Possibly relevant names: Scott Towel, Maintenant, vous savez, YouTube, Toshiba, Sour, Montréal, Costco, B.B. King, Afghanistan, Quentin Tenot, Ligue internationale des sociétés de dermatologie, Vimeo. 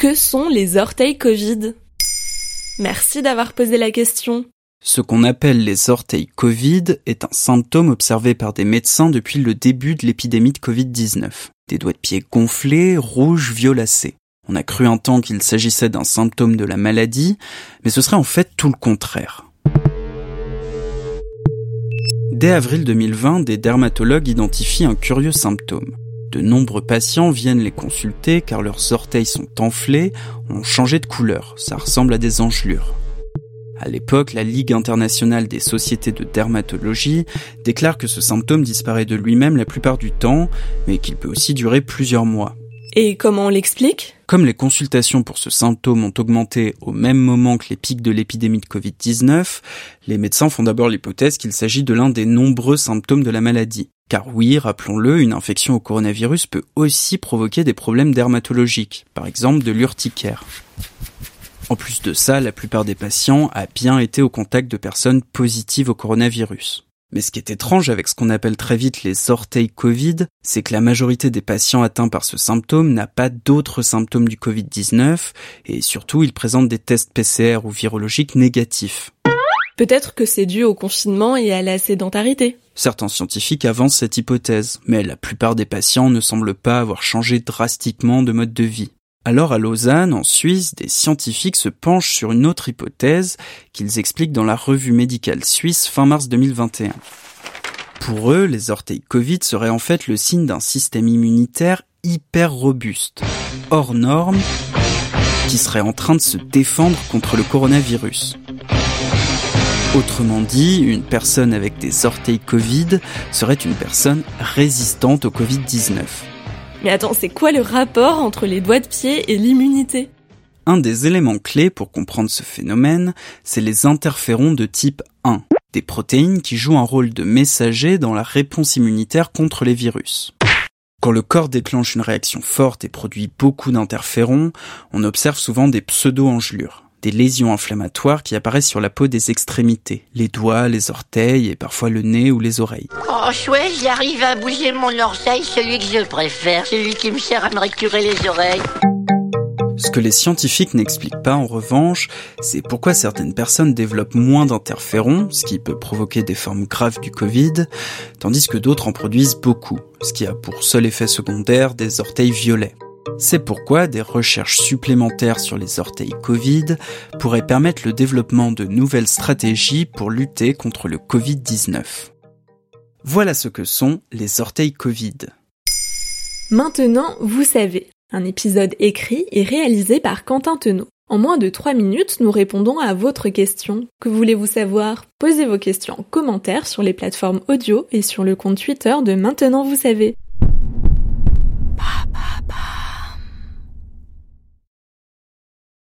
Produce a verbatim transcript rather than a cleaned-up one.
Que sont les orteils Covid? Merci d'avoir posé la question. Ce qu'on appelle les orteils Covid est un symptôme observé par des médecins depuis le début de l'épidémie de covid dix-neuf. Des doigts de pied gonflés, rouges, violacés. On a cru un temps qu'il s'agissait d'un symptôme de la maladie, mais ce serait en fait tout le contraire. Dès avril deux mille vingt, des dermatologues identifient un curieux symptôme. De nombreux patients viennent les consulter car leurs orteils sont enflés, ont changé de couleur, ça ressemble à des engelures. À l'époque, la Ligue internationale des sociétés de dermatologie déclare que ce symptôme disparaît de lui-même la plupart du temps, mais qu'il peut aussi durer plusieurs mois. Et comment on l'explique ? Comme les consultations pour ce symptôme ont augmenté au même moment que les pics de l'épidémie de covid dix-neuf, les médecins font d'abord l'hypothèse qu'il s'agit de l'un des nombreux symptômes de la maladie. Car oui, rappelons-le, une infection au coronavirus peut aussi provoquer des problèmes dermatologiques, par exemple de l'urticaire. En plus de ça, la plupart des patients a bien été au contact de personnes positives au coronavirus. Mais ce qui est étrange avec ce qu'on appelle très vite les orteils Covid, c'est que la majorité des patients atteints par ce symptôme n'a pas d'autres symptômes du covid dix-neuf, et surtout ils présentent des tests P C R ou virologiques négatifs. Peut-être que c'est dû au confinement et à la sédentarité. Certains scientifiques avancent cette hypothèse, mais la plupart des patients ne semblent pas avoir changé drastiquement de mode de vie. Alors à Lausanne, en Suisse, des scientifiques se penchent sur une autre hypothèse qu'ils expliquent dans la revue médicale suisse fin mars deux mille vingt et un. Pour eux, les orteils Covid seraient en fait le signe d'un système immunitaire hyper robuste, hors norme, qui serait en train de se défendre contre le coronavirus. Autrement dit, une personne avec des orteils Covid serait une personne résistante au covid dix-neuf. Mais attends, c'est quoi le rapport entre les doigts de pied et l'immunité ? Un des éléments clés pour comprendre ce phénomène, c'est les interférons de type un, des protéines qui jouent un rôle de messager dans la réponse immunitaire contre les virus. Quand le corps déclenche une réaction forte et produit beaucoup d'interférons, on observe souvent des pseudo-engelures, des lésions inflammatoires qui apparaissent sur la peau des extrémités, les doigts, les orteils et parfois le nez ou les oreilles. Oh chouette, j'arrive à bouger mon orteil, celui que je préfère, celui qui me sert à me récurer les oreilles. Ce que les scientifiques n'expliquent pas en revanche, c'est pourquoi certaines personnes développent moins d'interférons, ce qui peut provoquer des formes graves du Covid, tandis que d'autres en produisent beaucoup, ce qui a pour seul effet secondaire des orteils violets. C'est pourquoi des recherches supplémentaires sur les orteils Covid pourraient permettre le développement de nouvelles stratégies pour lutter contre le covid dix-neuf. Voilà ce que sont les orteils Covid. Maintenant, vous savez, un épisode écrit et réalisé par Quentin Tenot. En moins de trois minutes, nous répondons à votre question. Que voulez-vous savoir ? Posez vos questions en commentaire sur les plateformes audio et sur le compte Twitter de Maintenant, vous savez.